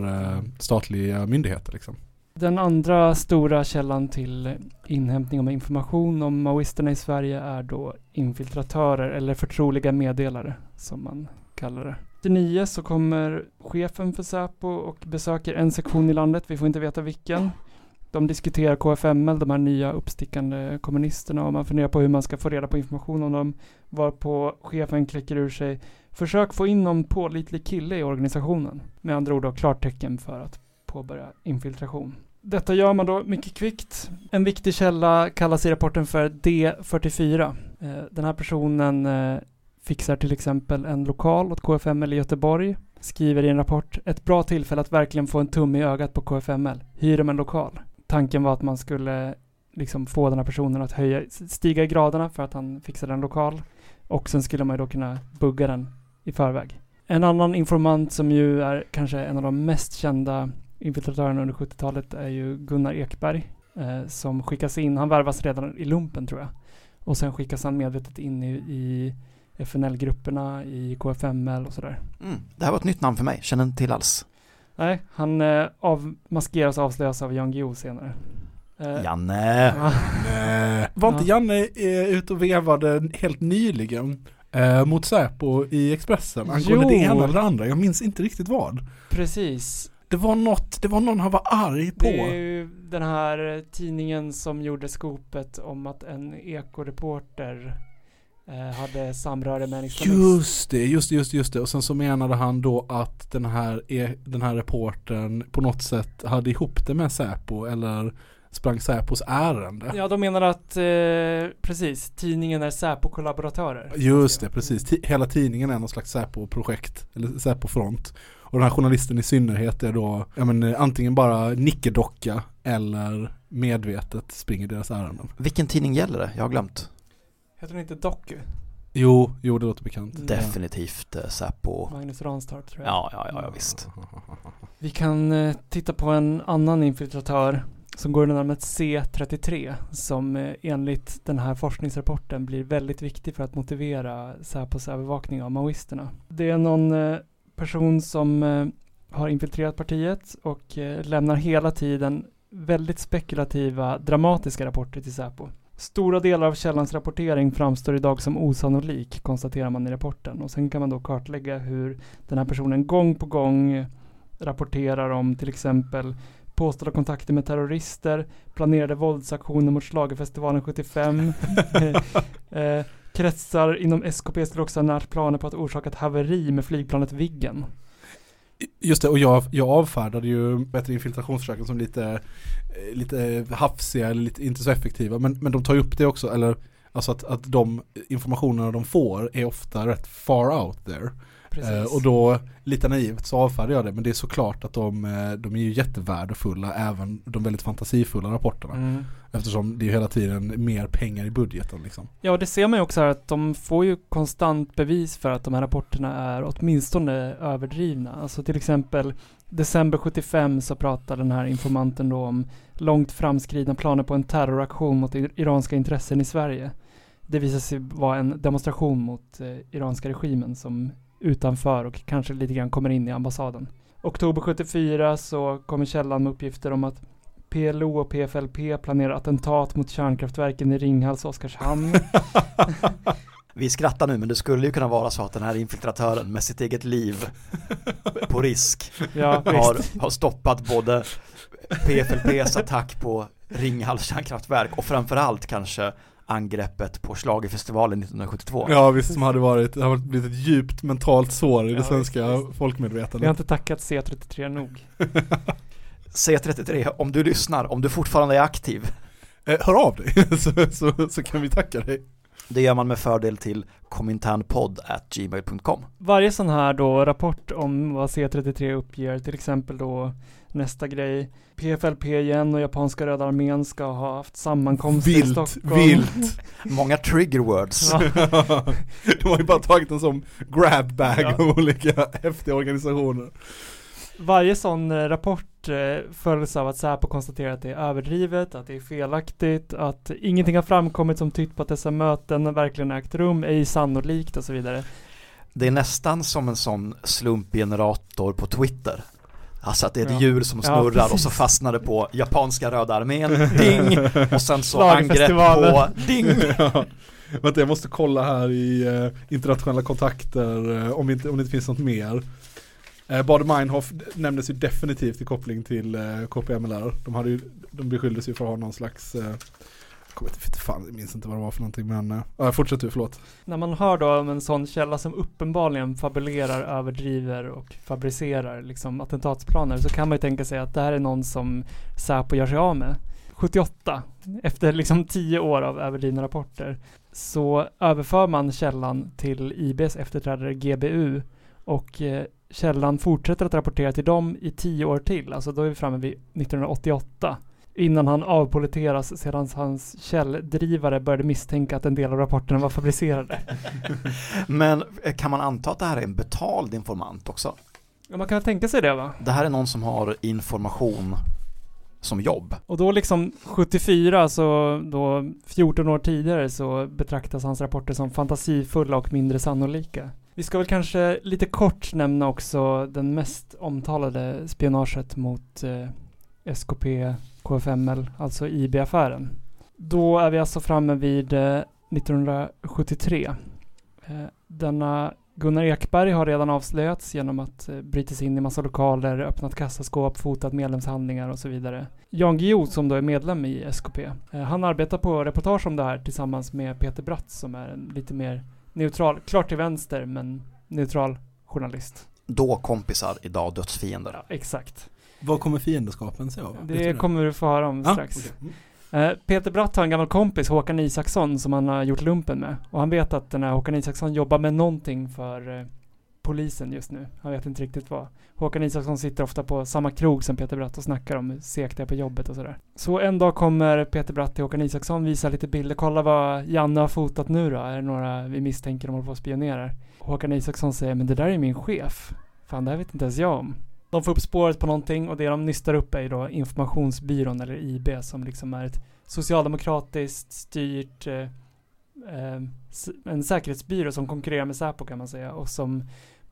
statliga myndigheter liksom. Den andra stora källan till inhämtning av information om maoisterna i Sverige är då infiltratörer eller förtroliga meddelare som man kallar det. 1989 så kommer chefen för Säpo och besöker en sektion i landet, vi får inte veta vilken. De diskuterar KFML, de här nya uppstickande kommunisterna, och man funderar på hur man ska få reda på information om dem, varpå chefen klickar ur sig: försök få in någon pålitlig kille i organisationen. Med andra ord då klartecken för att påbörja infiltration. Detta gör man då mycket kvickt. En viktig källa kallas i rapporten för D44. Den här personen fixar till exempel en lokal åt KFML i Göteborg. Skriver i en rapport: ett bra tillfälle att verkligen få en tumme i ögat på KFML. Hyr dem en lokal. Tanken var att man skulle liksom få den här personen att stiga i graderna för att han fixade en lokal. Och sen skulle man ju då kunna bugga den i förväg. En annan informant som ju är kanske en av de mest kända infiltratörerna under 70-talet är ju Gunnar Ekberg som skickas in. Han värvas redan i lumpen tror jag. Och sen skickas han medvetet in i FNL-grupperna, i KFML och sådär. Mm, det här var ett nytt namn för mig. Känner inte till alls. Nej, han avmaskeras och avslöjas av Jan Guillou senare. Janne! Var inte Janne ute och vevade helt nyligen mot Säpo i Expressen? Angående det ena eller det andra. Jag minns inte riktigt vad. Precis. Det var någon han var arg på. Det är ju den här tidningen som gjorde skopet om att en ekoreporter hade samröre med en extremist. Just det. Och sen så menade han då att den här reportern på något sätt hade ihop det med Säpo eller sprang Säpos ärende. Ja, de menar att precis, tidningen är Säpo-kollaboratörer. Just det, precis. Hela tidningen är någon slags Säpo-projekt eller Säpo-front. Och den här journalisten i synnerhet är då antingen bara nickedocka eller medvetet springer deras ärenden. Vilken tidning gäller det? Jag har glömt. Heter den inte Doku? Jo, det låter bekant. Definitivt Säpo. Magnus Ronstart tror jag. Ja, visst. Vi kan titta på en annan infiltratör som går under namnet C33 som enligt den här forskningsrapporten blir väldigt viktig för att motivera Säpos övervakning av maoisterna. Det är någon person som har infiltrerat partiet och lämnar hela tiden väldigt spekulativa, dramatiska rapporter till Säpo. Stora delar av källans rapportering framstår idag som osannolik, konstaterar man i rapporten. Och sen kan man då kartlägga hur den här personen gång på gång rapporterar om till exempel påstådda kontakter med terrorister, planerade våldsaktioner mot Schlagerfestivalen 75, kretsar inom SKP skulle också ha närt planer på att orsaka ett haveri med flygplanet Viggen. Just det, och jag avfärdade ju bättre infiltrationsförsöken som lite hafsiga eller lite inte så effektiva, men de tar ju upp det också, eller alltså att de informationerna de får är ofta rätt far out there. Och då lite naivt så avfärdar jag det, men det är såklart att de är ju jättevärdefulla, även de väldigt fantasifulla rapporterna. Mm. Eftersom det är ju hela tiden mer pengar i budgeten liksom. Ja, det ser man ju också här att de får ju konstant bevis för att de här rapporterna är åtminstone överdrivna. Alltså till exempel december 75 så pratar den här informanten då om långt framskridna planer på en terroraktion mot iranska intressen i Sverige. Det visar sig vara en demonstration mot iranska regimen som utanför och kanske lite grann kommer in i ambassaden. Oktober 74 så kommer källan med uppgifter om att PLO och PFLP planerar attentat mot kärnkraftverken i Ringhals och Oskarshamn. Vi skrattar nu, men det skulle ju kunna vara så att den här infiltratören med sitt eget liv på risk har stoppat både PFLPs attack på Ringhals kärnkraftverk och framförallt kanske angreppet på Schlagerfestivalen 1972. Ja, visst, som hade varit blivit ett djupt mentalt sår i det svenska folkmedvetandet. Vi har inte tackat C33 nog. C33, om du lyssnar, om du fortfarande är aktiv, hör av dig så kan vi tacka dig. Det gör man med fördel till kominternpodd@gmail.com. Varje sån här då rapport om vad C33 uppger, till exempel då nästa grej, PFLP igen och japanska röda armén ska ha haft sammankomst i Stockholm. Vilt. Många trigger words. Ja. De har ju bara tagit en sån grab bag av olika häftiga organisationer. Varje sån rapport följs av att Säpo konstaterar att det är överdrivet, att det är felaktigt, att ingenting har framkommit som tytt på att dessa möten verkligen ägt rum, är sannolikt och så vidare. Det är nästan som en sån slumpgenerator på Twitter. Alltså att det är ett djur som snurrar och så fastnade på japanska röda armén, ding, och sen så angrepp på, ding. Ja. Vänta, jag måste kolla här i internationella kontakter om det inte finns något mer. Baader-Meinhof nämndes ju definitivt i koppling till KPMLR. De beskylldes ju för att ha någon slags Jag vet fan, jag minns inte vad det var för någonting, men fortsätt du, förlåt. När man hör då om en sån källa som uppenbarligen fabulerar, överdriver och fabricerar liksom attentatsplaner, så kan man ju tänka sig att det här är någon som Säpo gör sig av med. 78, efter liksom 10 år av överdrivna rapporter, så överför man källan till IBs efterträdare GBU, och källan fortsätter att rapportera till dem i 10 år till. Alltså då är vi framme vid 1988. Innan han avpoliteras sedan hans källdrivare började misstänka att en del av rapporterna var fabricerade. Men kan man anta att det här är en betald informant också? Ja, man kan tänka sig det, va? Det här är någon som har information som jobb. Och då liksom 74, så då 14 år tidigare, så betraktas hans rapporter som fantasifulla och mindre sannolika. Vi ska väl kanske lite kort nämna också den mest omtalade spionaget mot SKP, KFML, alltså IB-affären. Då är vi alltså framme vid 1973. Denna Gunnar Ekberg har redan avslöjats genom att bryta sig in i massa lokaler, öppnat kassaskåp, fotat medlemshandlingar och så vidare. Jan Guillou, som då är medlem i SKP, han arbetar på reportage om det här tillsammans med Peter Bratt, som är en lite mer neutral, klart till vänster, men neutral journalist. Då kompisar, idag dödsfiender. Ja, exakt. Vad kommer fiendeskapen sig av? Det kommer du få höra om strax. Okay. Peter Bratt har en gammal kompis, Håkan Isaksson, som han har gjort lumpen med. Och han vet att den här Håkan Isaksson jobbar med någonting för polisen just nu. Han vet inte riktigt vad. Håkan Isaksson sitter ofta på samma krog som Peter Bratt och snackar om hur segt det är på jobbet och sådär. Så en dag kommer Peter Bratt till Håkan Isaksson, visar lite bilder. Kolla vad Janne har fotat nu då. Är det några vi misstänker de håller på att spionera? Håkan Isaksson säger, men det där är min chef. Fan, det här vet inte ens jag om. De får upp spåret på någonting, och det de nystar upp är då informationsbyrån, eller IB, som liksom är ett socialdemokratiskt styrt en säkerhetsbyrå som konkurrerar med Säpo, kan man säga, och som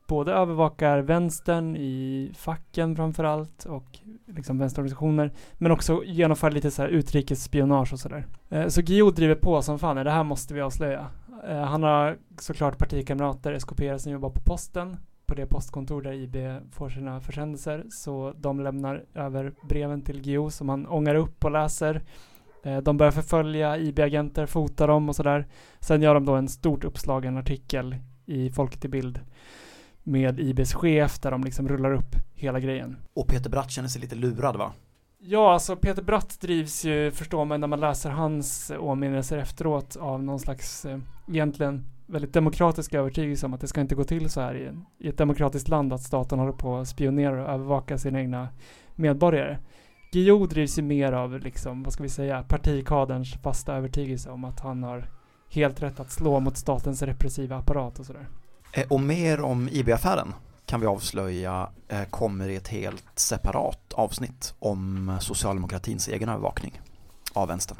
både övervakar vänstern i facken framförallt och liksom vänsterorganisationer, men också genomför lite så här utrikesspionage och sådär. Så Guillou driver på som fan, det här måste vi avslöja. Han har såklart partikamrater, SKP, som jobbar på posten, på det postkontor där IB får sina försändelser, så de lämnar över breven till Guillou som han ångar upp och läser. De börjar förfölja IB-agenter, fotar dem och sådär. Sen gör de då en stort uppslagen artikel i Folket i Bild med IBs chef, där de liksom rullar upp hela grejen. Och Peter Bratt känner sig lite lurad, va? Ja, alltså Peter Bratt drivs ju, förstår man när man läser hans åminnelser efteråt, av någon slags egentligen väldigt demokratisk övertygelse om att det ska inte gå till så här i ett demokratiskt land, att staten håller på att spionera och övervaka sina egna medborgare. Guillou drivs ju mer av liksom, vad ska vi säga, partikaderns fasta övertygelse om att han har helt rätt att slå mot statens repressiva apparat och sådär. Och mer om IB-affären kan vi avslöja kommer i ett helt separat avsnitt om socialdemokratins egen övervakning av vänstern.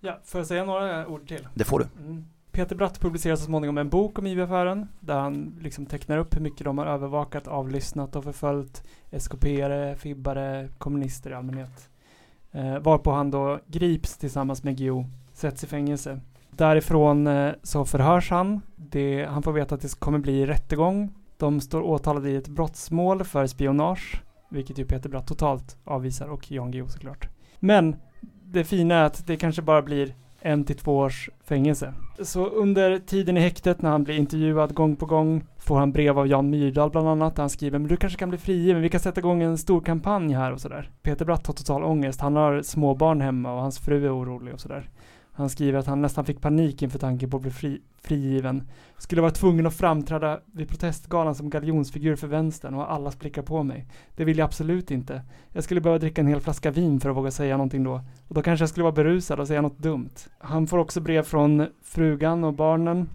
Ja, får jag säga några ord till? Det får du. Mm. Peter Bratt publicerar så småningom en bok om IB-affären där han liksom tecknar upp hur mycket de har övervakat, avlyssnat och förföljt SKP-are, fibbare, kommunister i allmänhet. Varpå han då grips tillsammans med Guillou, sätts i fängelse. Därifrån så förhörs han. Han får veta att det kommer bli rättegång. De står åtalade i ett brottsmål för spionage, vilket ju Peter Bratt totalt avvisar, och Jan Guillou såklart. Men det fina är att det kanske bara blir 1 till 2 års fängelse. Så under tiden i häktet, när han blir intervjuad gång på gång, får han brev av Jan Myrdal bland annat, där han skriver, men du kanske kan bli fri, men vi kan sätta igång en stor kampanj här och sådär. Peter Bratt har total ångest, han har småbarn hemma och hans fru är orolig och sådär. Han skriver att han nästan fick panik inför tanken på att bli frigiven. Skulle vara tvungen att framträda vid protestgalan som galjonsfigur för vänstern och ha allas blickar på mig. Det vill jag absolut inte. Jag skulle behöva dricka en hel flaska vin för att våga säga någonting då. Och då kanske jag skulle vara berusad och säga något dumt. Han får också brev från frugan och barnen.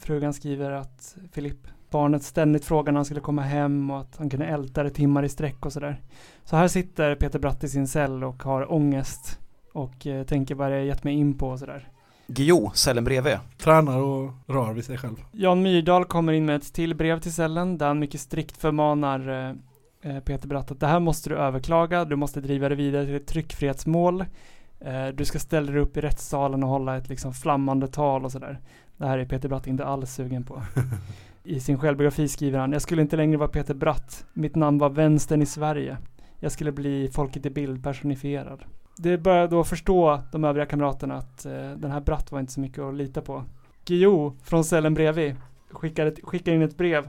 Frugan skriver att Filip, barnet, ständigt frågar när han skulle komma hem och att han kunde älta det timmar i sträck och sådär. Så här sitter Peter Bratt i sin cell och har ångest. Och tänker vad det är gett mig in på och sådär. Guillou, cellen bredvid. Tränar och rör vid sig själv. Jan Myrdal kommer in med ett till brev till cellen där han mycket strikt förmanar Peter Bratt att det här måste du överklaga. Du måste driva det vidare till ett tryckfrihetsmål. Du ska ställa dig upp i rättssalen och hålla ett liksom flammande tal och sådär. Det här är Peter Bratt inte alls sugen på. I sin självbiografi skriver han, jag skulle inte längre vara Peter Bratt. Mitt namn var vänstern i Sverige. Jag skulle bli Folket i Bild personifierad. det börjar då förstå de övriga kamraterna att den här Bratt var inte så mycket att lita på. Guillou från cellen bredvid skickar in ett brev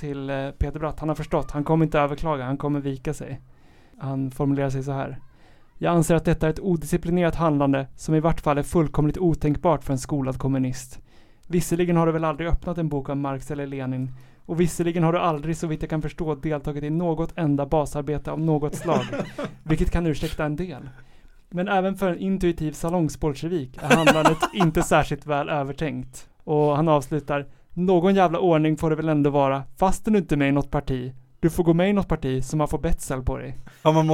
till Peter Bratt. Han har förstått, han kommer inte överklaga, han kommer vika sig. Han formulerar sig så här: jag anser att detta är ett odisciplinerat handlande som i vart fall är fullkomligt otänkbart för en skolad kommunist. Visserligen har du väl aldrig öppnat en bok om Marx eller Lenin, och visserligen har du aldrig, så vitt jag kan förstå, deltagit i något enda basarbete av något slag, vilket kan ursäkta en del. Men även för en intuitiv salongsbolsjevik är handlandet inte särskilt väl övertänkt. Och han avslutar: någon jävla ordning får det väl ändå vara, fast du inte är med i något parti. Du får gå med i något parti som man får betsel på dig. Ja, man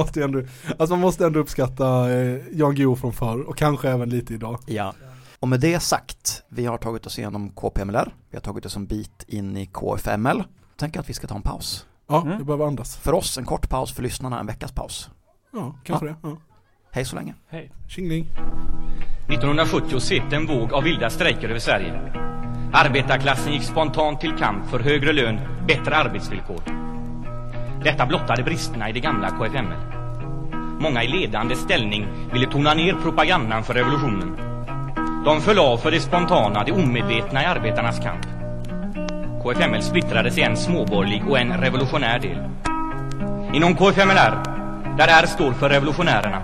måste ändå uppskatta Jan Guillou från förr, och kanske även lite idag. Ja. Och med det sagt, vi har tagit oss igenom KPMLR, vi har tagit oss en bit in i KFML. Tänk att vi ska ta en paus. Ja, det behöver andas. För oss en kort paus, för lyssnarna en veckas paus. Ja, kanske det. Ja. Hej så länge. Hej. Tjingling. 1970 svepte en våg av vilda strejker över Sverige. Arbetarklassen gick spontant till kamp för högre lön, bättre arbetsvillkor. Detta blottade bristerna i det gamla KFML. Många i ledande ställning ville tona ner propagandan för revolutionen. De föll av för det spontana, det omedvetna i arbetarnas kamp. KFML splittrades i en småborgerlig och en revolutionär del. Inom KFMLR, där R står för revolutionärerna,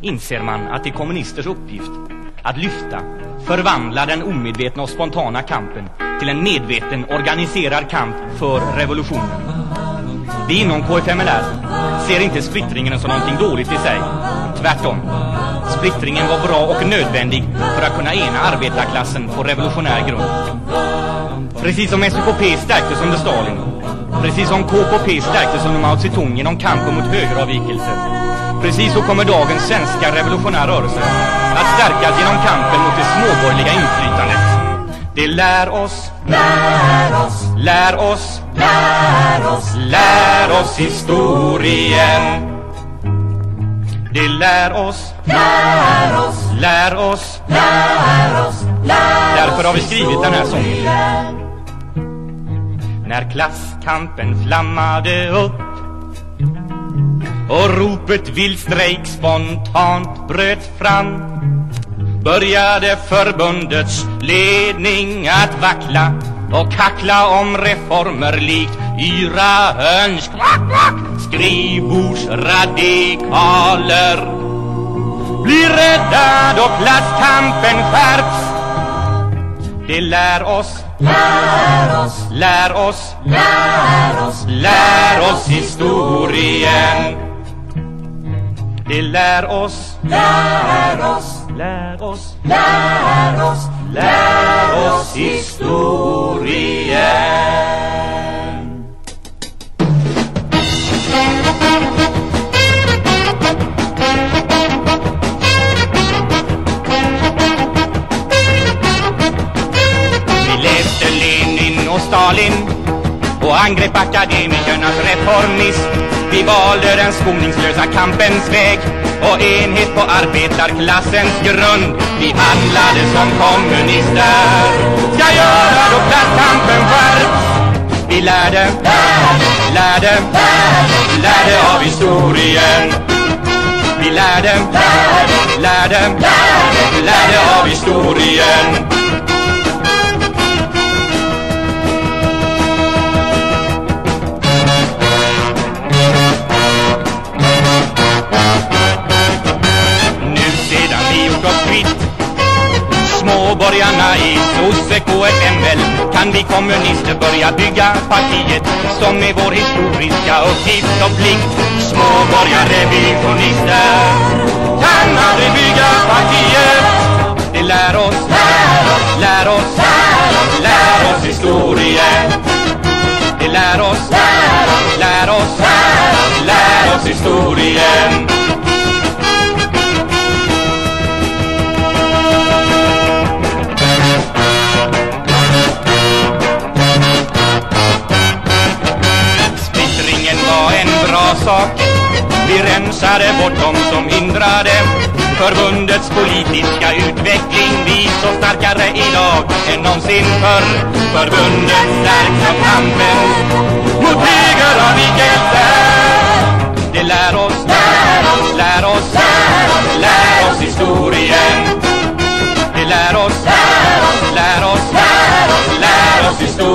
inser man att det är kommunisters uppgift att lyfta, förvandla den omedvetna och spontana kampen till en medveten, organiserad kamp för revolutionen. Vi inom KFMLR ser inte splittringen som någonting dåligt i sig. Tvärtom. Splittringen var bra och nödvändig för att kunna ena arbetarklassen på revolutionär grund. Precis som SKP stärktes under Stalin, precis som KPP stärktes under Mao Zedong genom kampen mot högeravvikelser, precis så kommer dagens svenska revolutionära rörelse att stärkas genom kampen mot det småborgerliga inflytandet. Det lär oss, lär oss, lär oss, lär oss, lär oss historien. Det lär oss, lär oss, lär oss, lär oss, lär. Därför har vi skrivit den här sången. När klasskampen flammade upp och ropet vill strejk spontant bröt fram, började förbundets ledning att vackla och kackla om reformer likt yra höns, klack, klack, skrivbordsradikaler. Bli rädda då klasskampen skärps. Det lär oss, lär oss, lär oss, lär oss, lär oss historien. Det lär oss, lär oss, lär oss, lär oss, lär oss historien. Vi läste Lenin och Stalin och angrep akademikernas reformism. Vi valde den skoningslösa kampens väg och enhet på arbetarklassens grund. Vi handlade som kommunister, ska göra då klasskampen skärps. Vi lärde, lärde, lärde av historien. Vi lärde, lärde, lärde av historien. Småborgarna i Sosse KFML, kan vi kommunister börja bygga partiet som är vår historiska uppgift och plikt. Småborgarrevisionister kan aldrig bygga partiet. Det lär oss, lär oss, lär oss, lär oss historien. Det lär oss, lär oss, lär oss, lär oss historien. Sak. Vi rensade bort dem som hindrade förbundets politiska utveckling. Vi så starkare idag än någonsin förr. Förbundet stärks av kampen mot högeravvikelser. Det lär oss, lär oss, lär oss historien. Vi lär oss historien.